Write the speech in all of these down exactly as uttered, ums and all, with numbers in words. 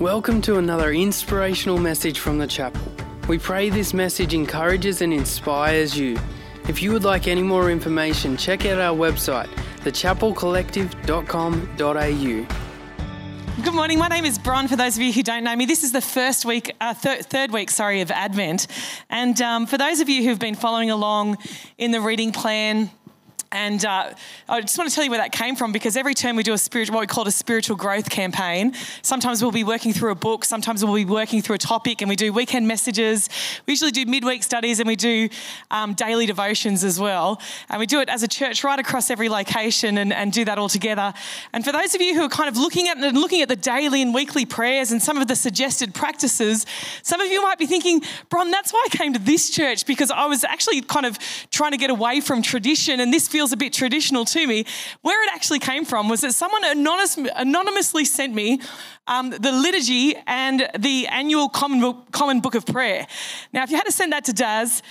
Welcome to another inspirational message from The Chapel. We pray this message encourages and inspires you. If you would like any more information, check out our website, the chapel collective dot com dot a u. Good morning, my name is Bron. For those of you who don't know me, this is the first week, uh, th- third week, sorry, of Advent. And um, for those of you who've been following along in the reading plan, And uh, I just want to tell you where that came from, because every term we do a spiritual, what we call a spiritual growth campaign. Sometimes we'll be working through a book. Sometimes we'll be working through a topic, and we do weekend messages. We usually do midweek studies, and we do um, daily devotions as well. And we do it as a church right across every location and, and do that all together. And for those of you who are kind of looking at and looking at the daily and weekly prayers and some of the suggested practices, some of you might be thinking, Bron, that's why I came to this church, because I was actually kind of trying to get away from tradition, and this feels a bit traditional to me. Where it actually came from was that someone anonymous, anonymously sent me um, the liturgy and the annual common book, common book of prayer. Now, if you had to send that to Daz,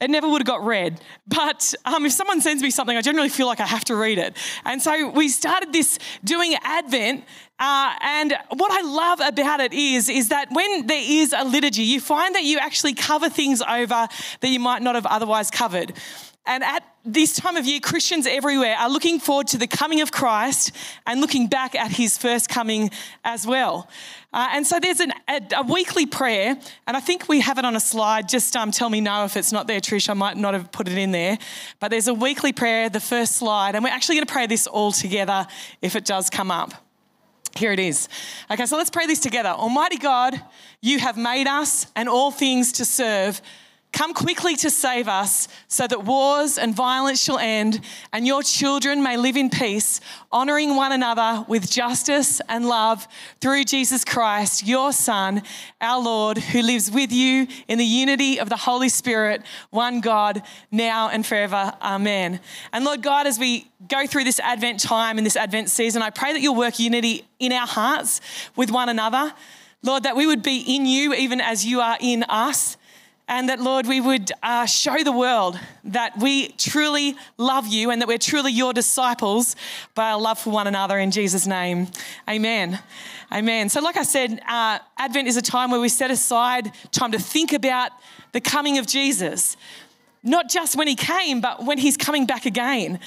it never would have got read. But um, if someone sends me something, I generally feel like I have to read it. And so we started this doing Advent. Uh, and what I love about it is, is that when there is a liturgy, you find that you actually cover things over that you might not have otherwise covered. And at this time of year, Christians everywhere are looking forward to the coming of Christ and looking back at his first coming as well. Uh, and so there's an, a, a weekly prayer, and I think we have it on a slide. Just um, tell me no if it's not there, Trish. I might not have put it in there. But there's a weekly prayer, the first slide, and we're actually going to pray this all together if it does come up. Here it is. Okay, so let's pray this together. Almighty God, you have made us and all things to serve. Come quickly to save us, so that wars and violence shall end, and your children may live in peace, honouring one another with justice and love through Jesus Christ, your Son, our Lord, who lives with you in the unity of the Holy Spirit, one God, now and forever. Amen. And Lord God, as we go through this Advent time and this Advent season, I pray that you'll work unity in our hearts with one another. Lord, that we would be in you even as you are in us. And that, Lord, we would uh, show the world that we truly love you and that we're truly your disciples by our love for one another, in Jesus' name. Amen. Amen. So like I said, uh, Advent is a time where we set aside time to think about the coming of Jesus, not just when he came, but when he's coming back again.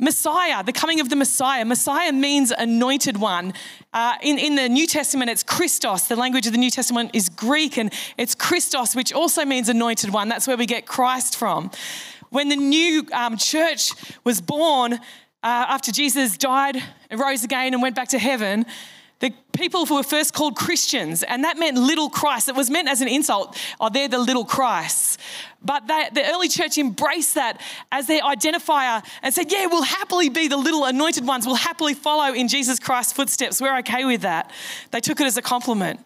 Messiah, the coming of the Messiah. Messiah means anointed one. Uh, in, in the New Testament, it's Christos. The language of the New Testament is Greek, and it's Christos, which also means anointed one. That's where we get Christ from. When the new um, church was born, uh, after Jesus died, rose again and went back to heaven, the people who were first called Christians, and that meant little Christ. It was meant as an insult. Oh, they're the little Christs. But they, the early church embraced that as their identifier and said, yeah, we'll happily be the little anointed ones. We'll happily follow in Jesus Christ's footsteps. We're okay with that. They took it as a compliment.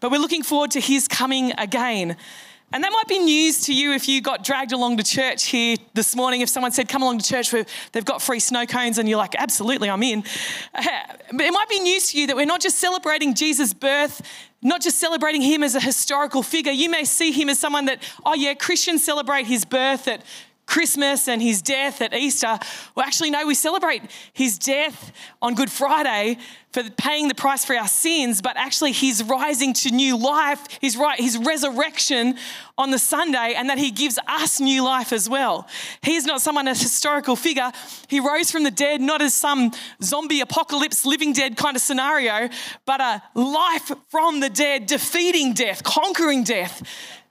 But we're looking forward to his coming again. And that might be news to you if you got dragged along to church here this morning. If someone said, come along to church where they've got free snow cones, and you're like, absolutely, I'm in. But it might be news to you that we're not just celebrating Jesus' birth, not just celebrating him as a historical figure. You may see him as someone that, oh yeah, Christians celebrate his birth at Christmas and his death at Easter. Well, actually, no, we celebrate his death on Good Friday for paying the price for our sins, but actually his rising to new life, his, right, his resurrection on the Sunday, and that he gives us new life as well. He is not someone, a historical figure. He rose from the dead, not as some zombie apocalypse, living dead kind of scenario, but a life from the dead, defeating death, conquering death.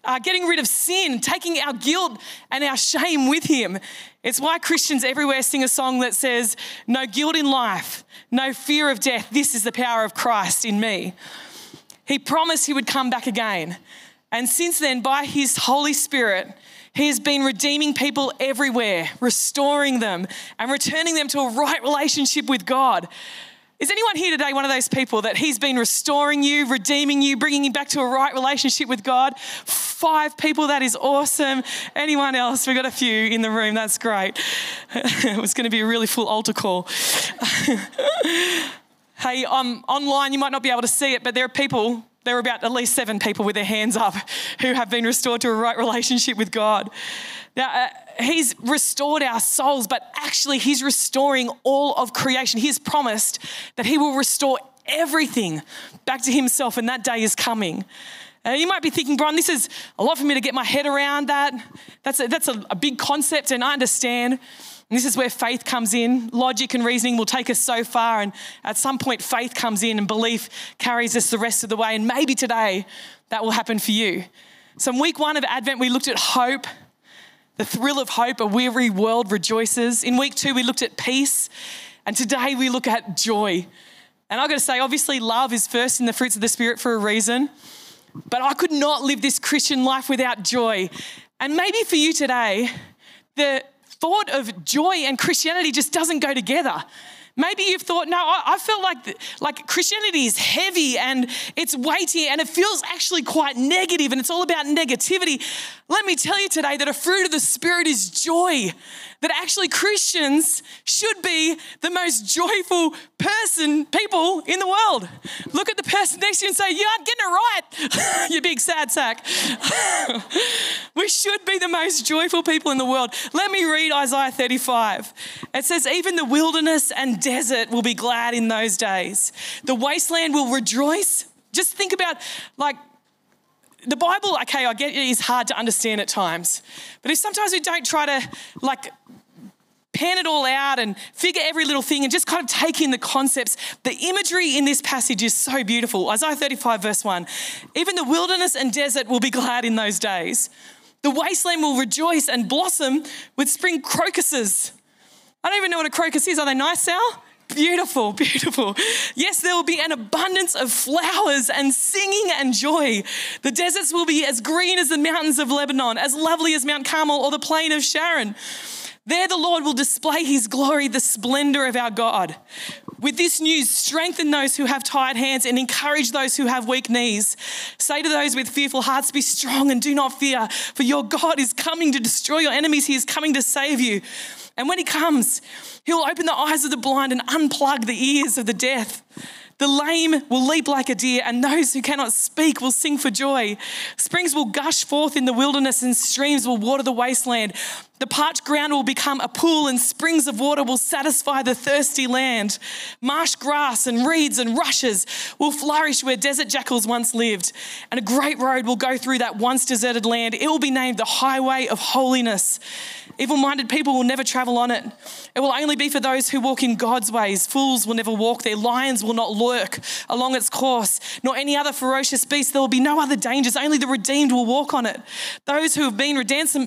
Uh, getting rid of sin, taking our guilt and our shame with him. It's why Christians everywhere sing a song that says, no guilt in life, no fear of death. This is the power of Christ in me. He promised he would come back again. And since then, by his Holy Spirit, he has been redeeming people everywhere, restoring them and returning them to a right relationship with God. Is anyone here today one of those people that he's been restoring you, redeeming you, bringing you back to a right relationship with God? Five people, that is awesome. Anyone else? We've got a few in the room, that's great. It was going to be a really full altar call. Hey, um, online, you might not be able to see it, but there are people, there are about at least seven people with their hands up who have been restored to a right relationship with God. Now, uh, he's restored our souls, but actually he's restoring all of creation. He has promised that he will restore everything back to himself, and that day is coming. And you might be thinking, Bron, this is a lot for me to get my head around that. That's a, that's a, a big concept, and I understand. And this is where faith comes in. Logic and reasoning will take us so far, and at some point faith comes in and belief carries us the rest of the way, and maybe today that will happen for you. So in week one of Advent, we looked at hope, the thrill of hope, a weary world rejoices. In week two, we looked at peace, and today we look at joy. And I've got to say, obviously love is first in the fruits of the Spirit for a reason, but I could not live this Christian life without joy. And maybe for you today, the thought of joy and Christianity just doesn't go together. Maybe you've thought, no, I, I felt like, like Christianity is heavy and it's weighty and it feels actually quite negative and it's all about negativity. Let me tell you today that a fruit of the Spirit is joy, that actually Christians should be the most joyful person, people in the world. Look at the person next to you and say, you aren't getting it right, you big sad sack. We should be the most joyful people in the world. Let me read Isaiah thirty-five. It says, even the wilderness and desert will be glad in those days. The wasteland will rejoice. Just think about, like, the Bible, okay, I get it is hard to understand at times, but if sometimes we don't try to, like, pan it all out and figure every little thing and just kind of take in the concepts. The imagery in this passage is so beautiful. Isaiah thirty-five verse one, even the wilderness and desert will be glad in those days. The wasteland will rejoice and blossom with spring crocuses. I don't even know what a crocus is. Are they nice, Sal? Beautiful, beautiful. Yes, there will be an abundance of flowers and singing and joy. The deserts will be as green as the mountains of Lebanon, as lovely as Mount Carmel or the plain of Sharon. There the Lord will display his glory, the splendor of our God. With this news, strengthen those who have tired hands and encourage those who have weak knees. Say to those with fearful hearts, be strong and do not fear, for your God is coming to destroy your enemies. He is coming to save you. And when he comes, he'll open the eyes of the blind and unplug the ears of the deaf. The lame will leap like a deer, and those who cannot speak will sing for joy. Springs will gush forth in the wilderness, and streams will water the wasteland. The parched ground will become a pool, and springs of water will satisfy the thirsty land. Marsh grass and reeds and rushes will flourish where desert jackals once lived, and a great road will go through that once deserted land. It will be named the Highway of Holiness. Evil-minded people will never travel on it. It will only be for those who walk in God's ways. Fools will never walk there. Lions will not lurk along its course, nor any other ferocious beast. There will be no other dangers. Only the redeemed will walk on it. Those who have been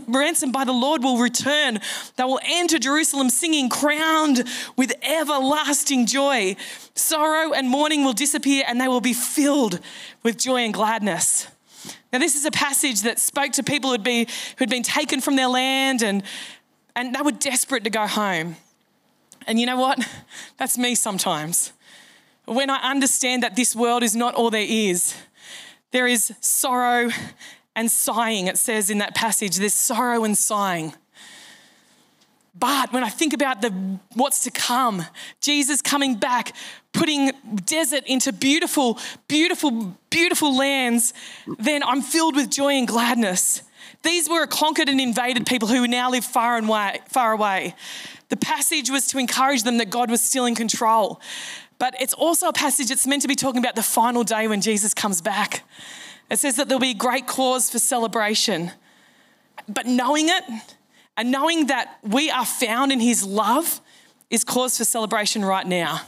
ransomed by the Lord will return. They will enter Jerusalem singing, crowned with everlasting joy. Sorrow and mourning will disappear, and they will be filled with joy and gladness. Now, this is a passage that spoke to people who'd, be, who'd been taken from their land and, and they were desperate to go home. And you know what? That's me sometimes. When I understand that this world is not all there is, there is sorrow and sighing, it says in that passage. There's sorrow and sighing. But when I think about the what's to come, Jesus coming back, putting desert into beautiful, beautiful, beautiful lands, then I'm filled with joy and gladness. These were a conquered and invaded people who now live far and way, far away. The passage was to encourage them that God was still in control. But it's also a passage that's meant to be talking about the final day when Jesus comes back. It says that there'll be great cause for celebration. But knowing it, and knowing that we are found in his love, is cause for celebration right now.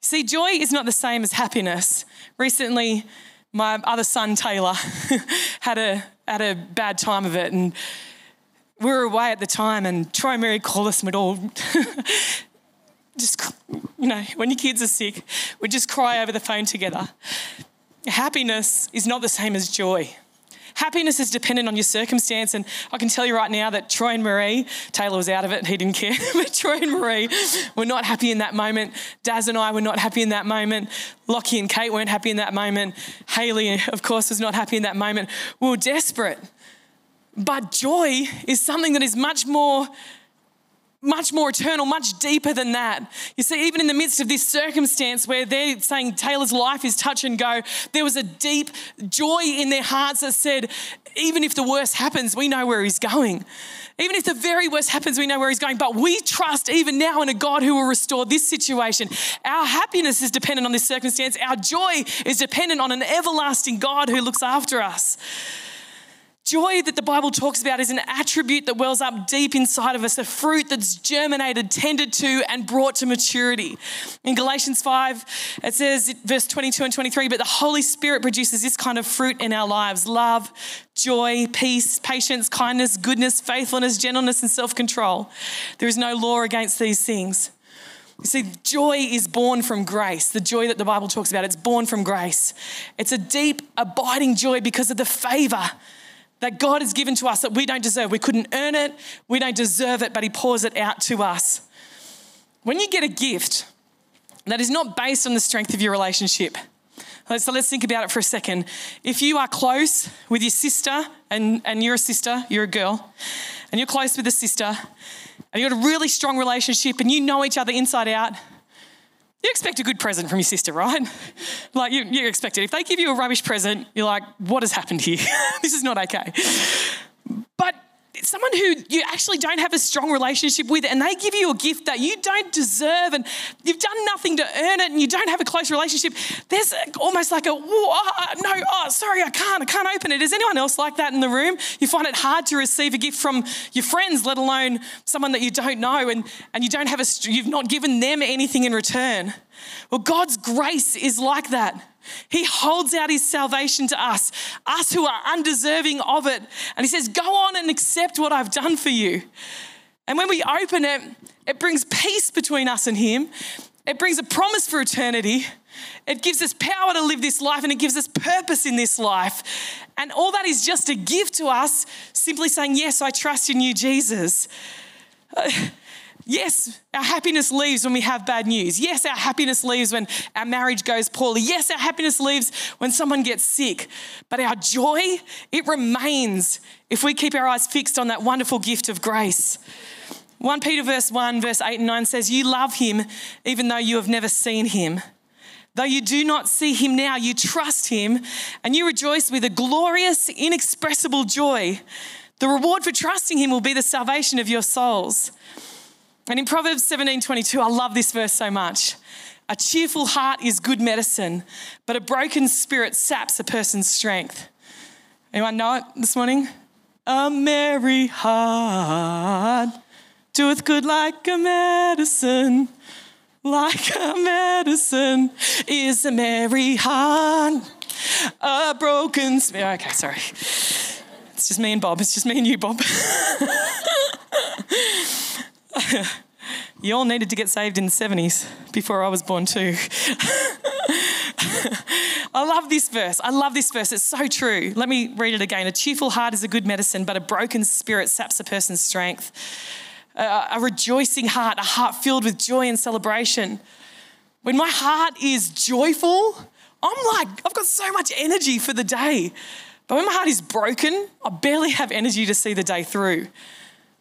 See, joy is not the same as happiness. Recently, my other son, Taylor, had a had a bad time of it, and we were away at the time, and Troy and Mary called us and we'd all just, you know, when your kids are sick, we'd just cry over the phone together. Happiness is not the same as joy. Happiness is dependent on your circumstance, and I can tell you right now that Troy and Marie, Taylor was out of it, he didn't care, but Troy and Marie were not happy in that moment. Daz and I were not happy in that moment. Lockie and Kate weren't happy in that moment. Haley, of course, was not happy in that moment. We were desperate. But joy is something that is much more much more eternal, much deeper than that. You see, even in the midst of this circumstance where they're saying Taylor's life is touch and go, there was a deep joy in their hearts that said, even if the worst happens, we know where he's going. Even if the very worst happens, we know where he's going. But we trust even now in a God who will restore this situation. Our happiness is dependent on this circumstance. Our joy is dependent on an everlasting God who looks after us. Joy that the Bible talks about is an attribute that wells up deep inside of us, a fruit that's germinated, tended to, and brought to maturity. In Galatians five, it says, verse twenty-two and twenty-three, but the Holy Spirit produces this kind of fruit in our lives: love, joy, peace, patience, kindness, goodness, faithfulness, gentleness, and self-control. There is no law against these things. You see, joy is born from grace. The joy that the Bible talks about, it's born from grace. It's a deep, abiding joy because of the favour that God has given to us that we don't deserve. We couldn't earn it, we don't deserve it, but he pours it out to us. When you get a gift that is not based on the strength of your relationship, so let's think about it for a second. If you are close with your sister, and, and you're a sister, you're a girl, and you're close with a sister, and you've got a really strong relationship, and you know each other inside out, you expect a good present from your sister, right? Like you, you expect it. If they give you a rubbish present, you're like, what has happened here? This is not okay. But someone who you actually don't have a strong relationship with and they give you a gift that you don't deserve and you've done nothing to earn it and you don't have a close relationship, there's almost like a, whoa, oh, no, oh, sorry, I can't, I can't open it. Is anyone else like that in the room? You find it hard to receive a gift from your friends, let alone someone that you don't know, and, and you don't have a, you've not given them anything in return. Well, God's grace is like that. He holds out his salvation to us, us who are undeserving of it. And he says, go on and accept what I've done for you. And when we open it, it brings peace between us and him. It brings a promise for eternity. It gives us power to live this life and it gives us purpose in this life. And all that is just a gift to us, simply saying, yes, I trust in you, Jesus. Uh, Yes, our happiness leaves when we have bad news. Yes, our happiness leaves when our marriage goes poorly. Yes, our happiness leaves when someone gets sick. But our joy, it remains if we keep our eyes fixed on that wonderful gift of grace. First Peter verse one, verse eight and nine says, you love him even though you have never seen him. Though you do not see him now, you trust him and you rejoice with a glorious, inexpressible joy. The reward for trusting him will be the salvation of your souls. And in Proverbs seventeen twenty-two, I love this verse so much. A cheerful heart is good medicine, but a broken spirit saps a person's strength. Anyone know it this morning? A merry heart doeth good like a medicine, like a medicine is a merry heart. A broken spirit. Okay, sorry. It's just me and Bob. It's just me and you, Bob. You all needed to get saved in the seventies before I was born too. I love this verse. I love this verse. It's so true. Let me read it again. A cheerful heart is a good medicine, but a broken spirit saps a person's strength. Uh, a rejoicing heart, a heart filled with joy and celebration. When my heart is joyful, I'm like, I've got so much energy for the day. But when my heart is broken, I barely have energy to see the day through.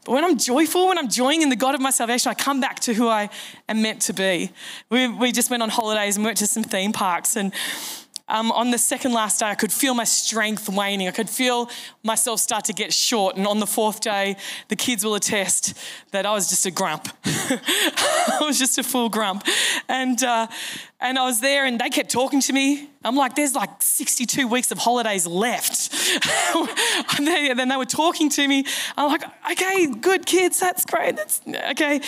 But when I'm joyful, when I'm joying in the God of my salvation, I come back to who I am meant to be. We, we just went on holidays and went to some theme parks, and um, on the second last day, I could feel my strength waning. I could feel myself start to get short, and on the fourth day, the kids will attest that I was just a grump. I was just a full grump. And, uh, and I was there, and they kept talking to me. I'm like, there's like sixty-two weeks of holidays left. And then they were talking to me. I'm like, okay, good kids, that's great. That's okay. And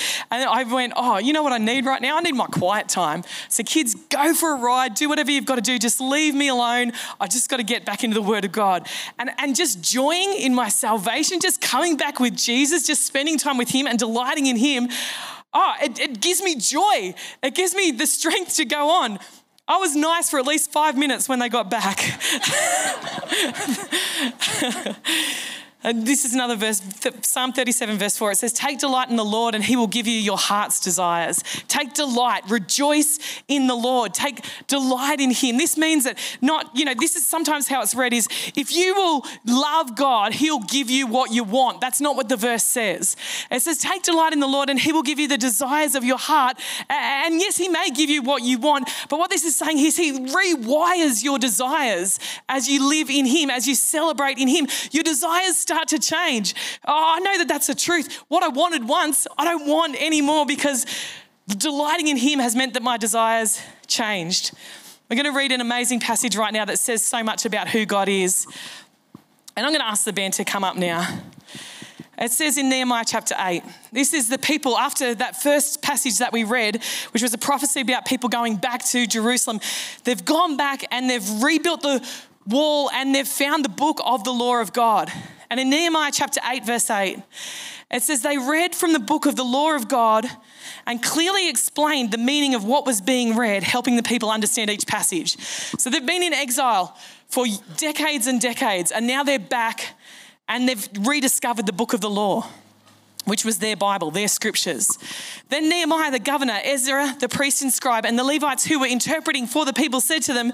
then I went, oh, you know what I need right now? I need my quiet time. So kids, go for a ride, do whatever you've got to do. Just leave me alone. I just got to get back into the Word of God. And, and just joying in my salvation, just coming back with Jesus, just spending time with him and delighting in him. Oh, it, it gives me joy. It gives me the strength to go on. I was nice for at least five minutes when they got back. This is another verse, Psalm thirty-seven verse four. It says, take delight in the Lord and he will give you your heart's desires. Take delight, rejoice in the Lord. Take delight in him. This means that not, you know, this is sometimes how it's read is, if you will love God, he'll give you what you want. That's not what the verse says. It says, take delight in the Lord and he will give you the desires of your heart. And yes, he may give you what you want, but what this is saying is he rewires your desires as you live in him, as you celebrate in him. Your desires start Start to change. Oh, I know that that's the truth. What I wanted once, I don't want anymore because delighting in him has meant that my desires changed. We're going to read an amazing passage right now that says so much about who God is. And I'm going to ask the band to come up now. It says in Nehemiah chapter eight, this is the people after that first passage that we read, which was a prophecy about people going back to Jerusalem. They've gone back and they've rebuilt the wall and they've found the book of the law of God. And in Nehemiah chapter eight, verse eight, it says, they read from the book of the law of God and clearly explained the meaning of what was being read, helping the people understand each passage. So they've been in exile for decades and decades, and now they're back and they've rediscovered the book of the law, which was their Bible, their scriptures. Then Nehemiah, the governor, Ezra, the priest and scribe, and the Levites who were interpreting for the people said to them,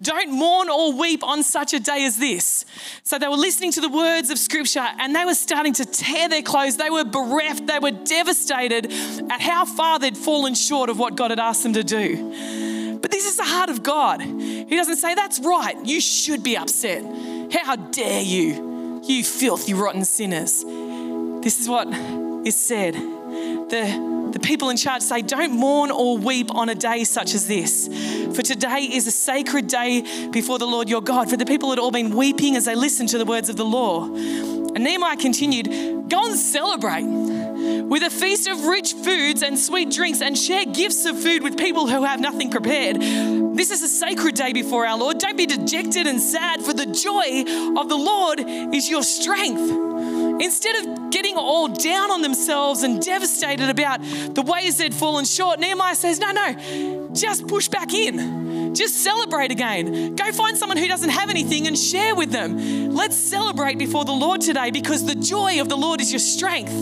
don't mourn or weep on such a day as this. So they were listening to the words of scripture and they were starting to tear their clothes. They were bereft. They were devastated at how far they'd fallen short of what God had asked them to do. But this is the heart of God. He doesn't say, that's right, you should be upset. How dare you, you filthy, rotten sinners. This is what is said. The, the people in charge say, don't mourn or weep on a day such as this, for today is a sacred day before the Lord your God. For the people had all been weeping as they listened to the words of the law. And Nehemiah continued, go and celebrate with a feast of rich foods and sweet drinks and share gifts of food with people who have nothing prepared. This is a sacred day before our Lord. Don't be dejected and sad, for the joy of the Lord is your strength. Instead of getting all down on themselves and devastated about the ways they'd fallen short, Nehemiah says, no, no, just push back in. Just celebrate again. Go find someone who doesn't have anything and share with them. Let's celebrate before the Lord today, because the joy of the Lord is your strength.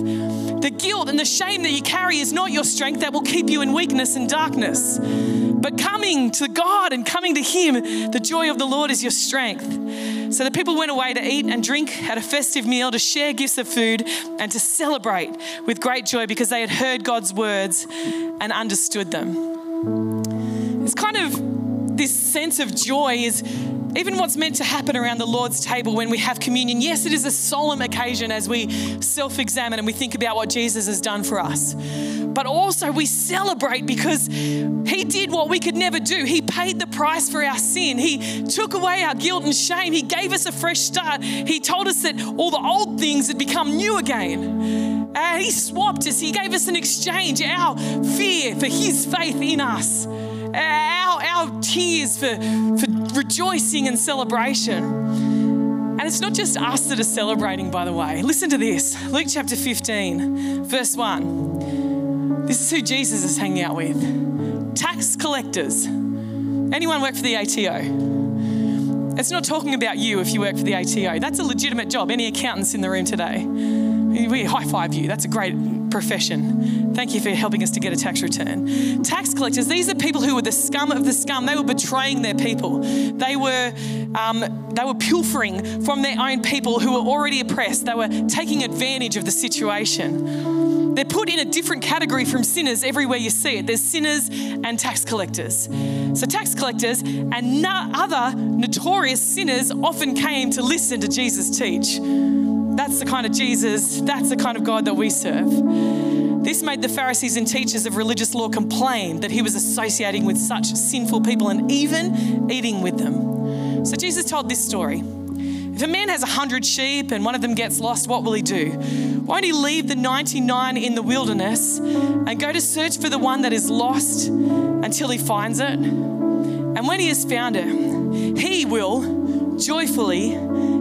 The guilt and the shame that you carry is not your strength. That will keep you in weakness and darkness. But coming to God and coming to him, the joy of the Lord is your strength. So the people went away to eat and drink, had a festive meal, to share gifts of food and to celebrate with great joy, because they had heard God's words and understood them. It's kind of this sense of joy is even what's meant to happen around the Lord's table when we have communion. Yes, it is a solemn occasion as we self-examine and we think about what Jesus has done for us. But also we celebrate because he did what we could never do. He paid the price for our sin. He took away our guilt and shame. He gave us a fresh start. He told us that all the old things had become new again. And he swapped us. He gave us an exchange, our fear for his faith in us, our, our tears for, for rejoicing and celebration. And it's not just us that are celebrating, by the way. Listen to this, Luke chapter fifteen, verse one. This is who Jesus is hanging out with. Tax collectors. Anyone work for the A T O? It's not talking about you if you work for the A T O. That's a legitimate job. Any accountants in the room today? We high five you. That's a great profession. Thank you for helping us to get a tax return. Tax collectors, these are people who were the scum of the scum. They were betraying their people. They were, um, they were pilfering from their own people who were already oppressed. They were taking advantage of the situation. They're put in a different category from sinners everywhere you see it. There's sinners and tax collectors. So tax collectors and no other notorious sinners often came to listen to Jesus teach. That's the kind of Jesus, that's the kind of God that we serve. This made the Pharisees and teachers of religious law complain that he was associating with such sinful people and even eating with them. So Jesus told this story. If a man has a hundred sheep and one of them gets lost, what will he do? Won't he leave the ninety-nine in the wilderness and go to search for the one that is lost until he finds it? And when he has found it, he will joyfully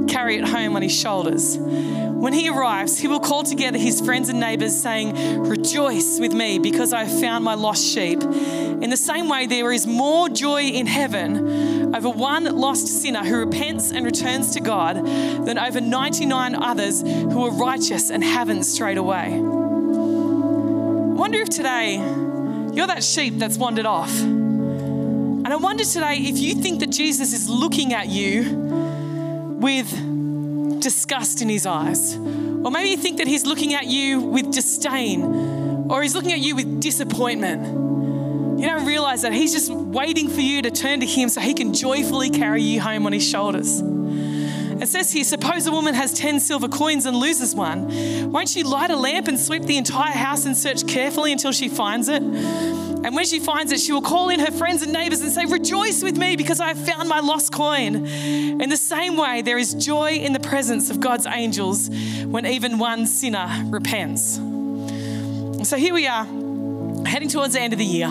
carry it home on his shoulders. When he arrives, he will call together his friends and neighbours, saying, rejoice with me because I have found my lost sheep. In the same way, there is more joy in heaven over one lost sinner who repents and returns to God than over ninety-nine others who are righteous and haven't strayed away. I wonder if today you're that sheep that's wandered off. And I wonder today if you think that Jesus is looking at you with disgust in his eyes. Or maybe you think that he's looking at you with disdain, or he's looking at you with disappointment. You don't realize that he's just waiting for you to turn to him so he can joyfully carry you home on his shoulders. It says here, suppose a woman has ten silver coins and loses one. Won't she light a lamp and sweep the entire house and search carefully until she finds it? And when she finds it, she will call in her friends and neighbors and say, rejoice with me because I have found my lost coin. In the same way, there is joy in the presence of God's angels when even one sinner repents. So here we are, heading towards the end of the year.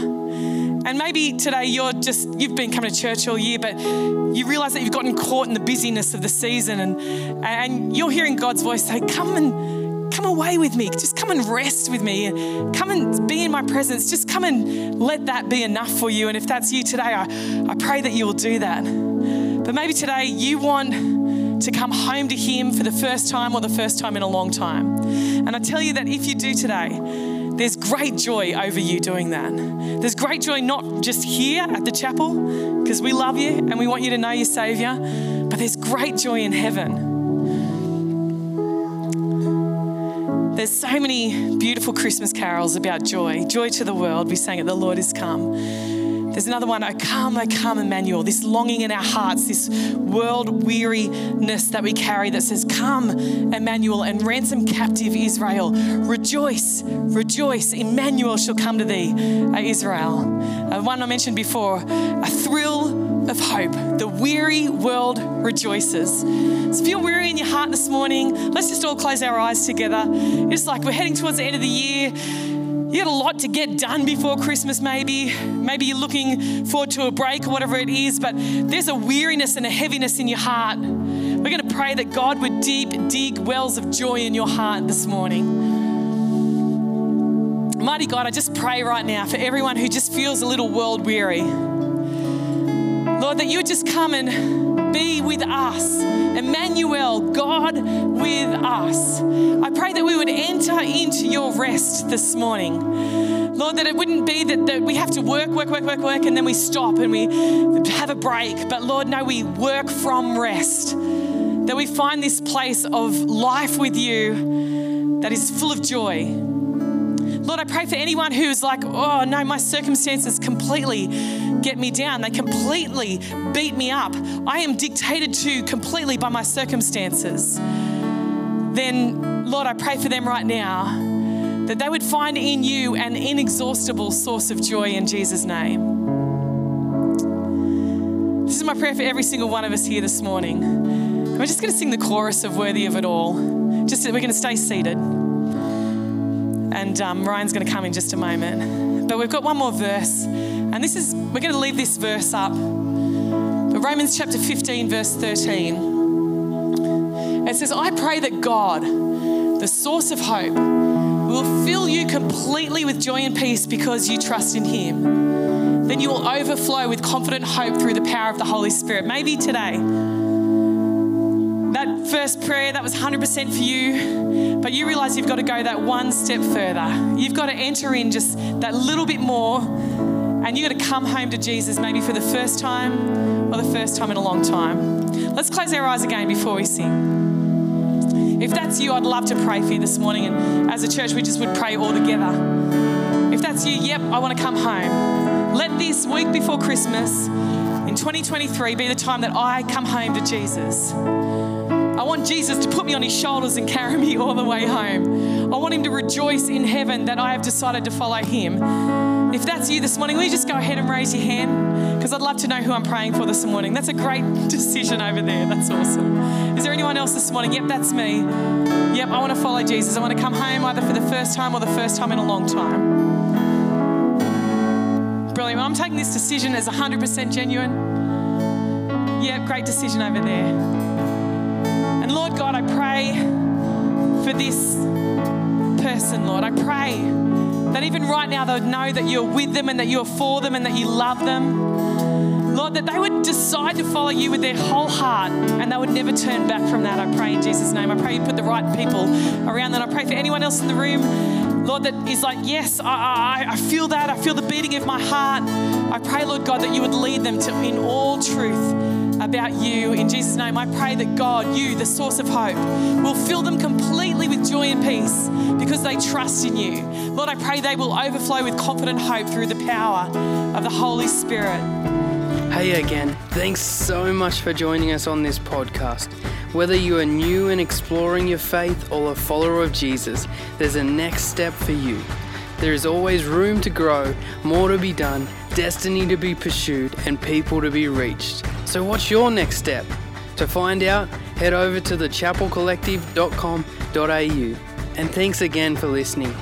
And maybe today you're just, you've been coming to church all year, but you realise that you've gotten caught in the busyness of the season, and, and you're hearing God's voice say, come and come away with me. Just come and rest with me. Come and be in my presence. Just come and let that be enough for you. And if that's you today, I, I pray that you will do that. But maybe today you want to come home to him for the first time or the first time in a long time. And I tell you that if you do today, there's great joy over you doing that. There's great joy not just here at the chapel, because we love you and we want you to know your Saviour, but there's great joy in heaven. There's so many beautiful Christmas carols about joy. Joy to the world, we sang it, the Lord is come. There's another one, O come, O come, Emmanuel, this longing in our hearts, this world weariness that we carry that says, come, Emmanuel, and ransom captive Israel. Rejoice, rejoice, Emmanuel shall come to thee, O Israel. Uh, one I mentioned before, a thrill of hope. The weary world rejoices. So if you're weary in your heart this morning, let's just all close our eyes together. It's like we're heading towards the end of the year. You got a lot to get done before Christmas maybe. Maybe you're looking forward to a break or whatever it is, but there's a weariness and a heaviness in your heart. We're going to pray that God would deep dig wells of joy in your heart this morning. Mighty God, I just pray right now for everyone who just feels a little world weary. Lord, that you would just come and be with us. Emmanuel, God with us. I pray that we would enter into your rest this morning. Lord, that it wouldn't be that, that we have to work, work, work, work, work, and then we stop and we have a break. But Lord, no, we work from rest. That we find this place of life with you that is full of joy. Lord, I pray for anyone who's like, oh no, my circumstances completely get me down. They completely beat me up. I am dictated to completely by my circumstances. Then, Lord, I pray for them right now that they would find in you an inexhaustible source of joy in Jesus' name. This is my prayer for every single one of us here this morning. And we're just going to sing the chorus of Worthy of It All. Just we're going to stay seated. And um, Ryan's going to come in just a moment. But we've got one more verse. And this is, we're going to leave this verse up. But Romans chapter fifteen, verse thirteen. It says, I pray that God, the source of hope, will fill you completely with joy and peace because you trust in him. Then you will overflow with confident hope through the power of the Holy Spirit. Maybe today, that first prayer, that was one hundred percent for you, but you realize you've got to go that one step further. You've got to enter in just that little bit more, and you've got to come home to Jesus maybe for the first time or the first time in a long time. Let's close our eyes again before we sing. If that's you, I'd love to pray for you this morning, and as a church, we just would pray all together. If that's you, yep, I want to come home. Let this week before Christmas in twenty twenty-three be the time that I come home to Jesus. I want Jesus to put me on his shoulders and carry me all the way home. I want him to rejoice in heaven that I have decided to follow him. If that's you this morning, will you just go ahead and raise your hand? Because I'd love to know who I'm praying for this morning. That's a great decision over there. That's awesome. Is there anyone else this morning? Yep, that's me. Yep, I want to follow Jesus. I want to come home either for the first time or the first time in a long time. Brilliant. I'm taking this decision as one hundred percent genuine. Yep, great decision over there. And Lord God, I pray for this person, Lord. I pray that even right now they would know that you're with them and that you're for them and that you love them. Lord, Lord, that they would decide to follow you with their whole heart and they would never turn back from that. I pray in Jesus' name. I pray you put the right people around that. I pray for anyone else in the room, Lord, that is like, yes, I, I, I feel that. I feel the beating of my heart. I pray, Lord God, that you would lead them to in all truth about you. In Jesus' name, I pray that God, you, the source of hope, will fill them completely with joy and peace because they trust in you. Lord, I pray they will overflow with confident hope through the power of the Holy Spirit. Hey again, thanks so much for joining us on this podcast. Whether you are new and exploring your faith or a follower of Jesus, there's a next step for you. There is always room to grow, more to be done, destiny to be pursued, and people to be reached. So what's your next step? To find out, head over to the chapel collective dot com dot a u. And thanks again for listening.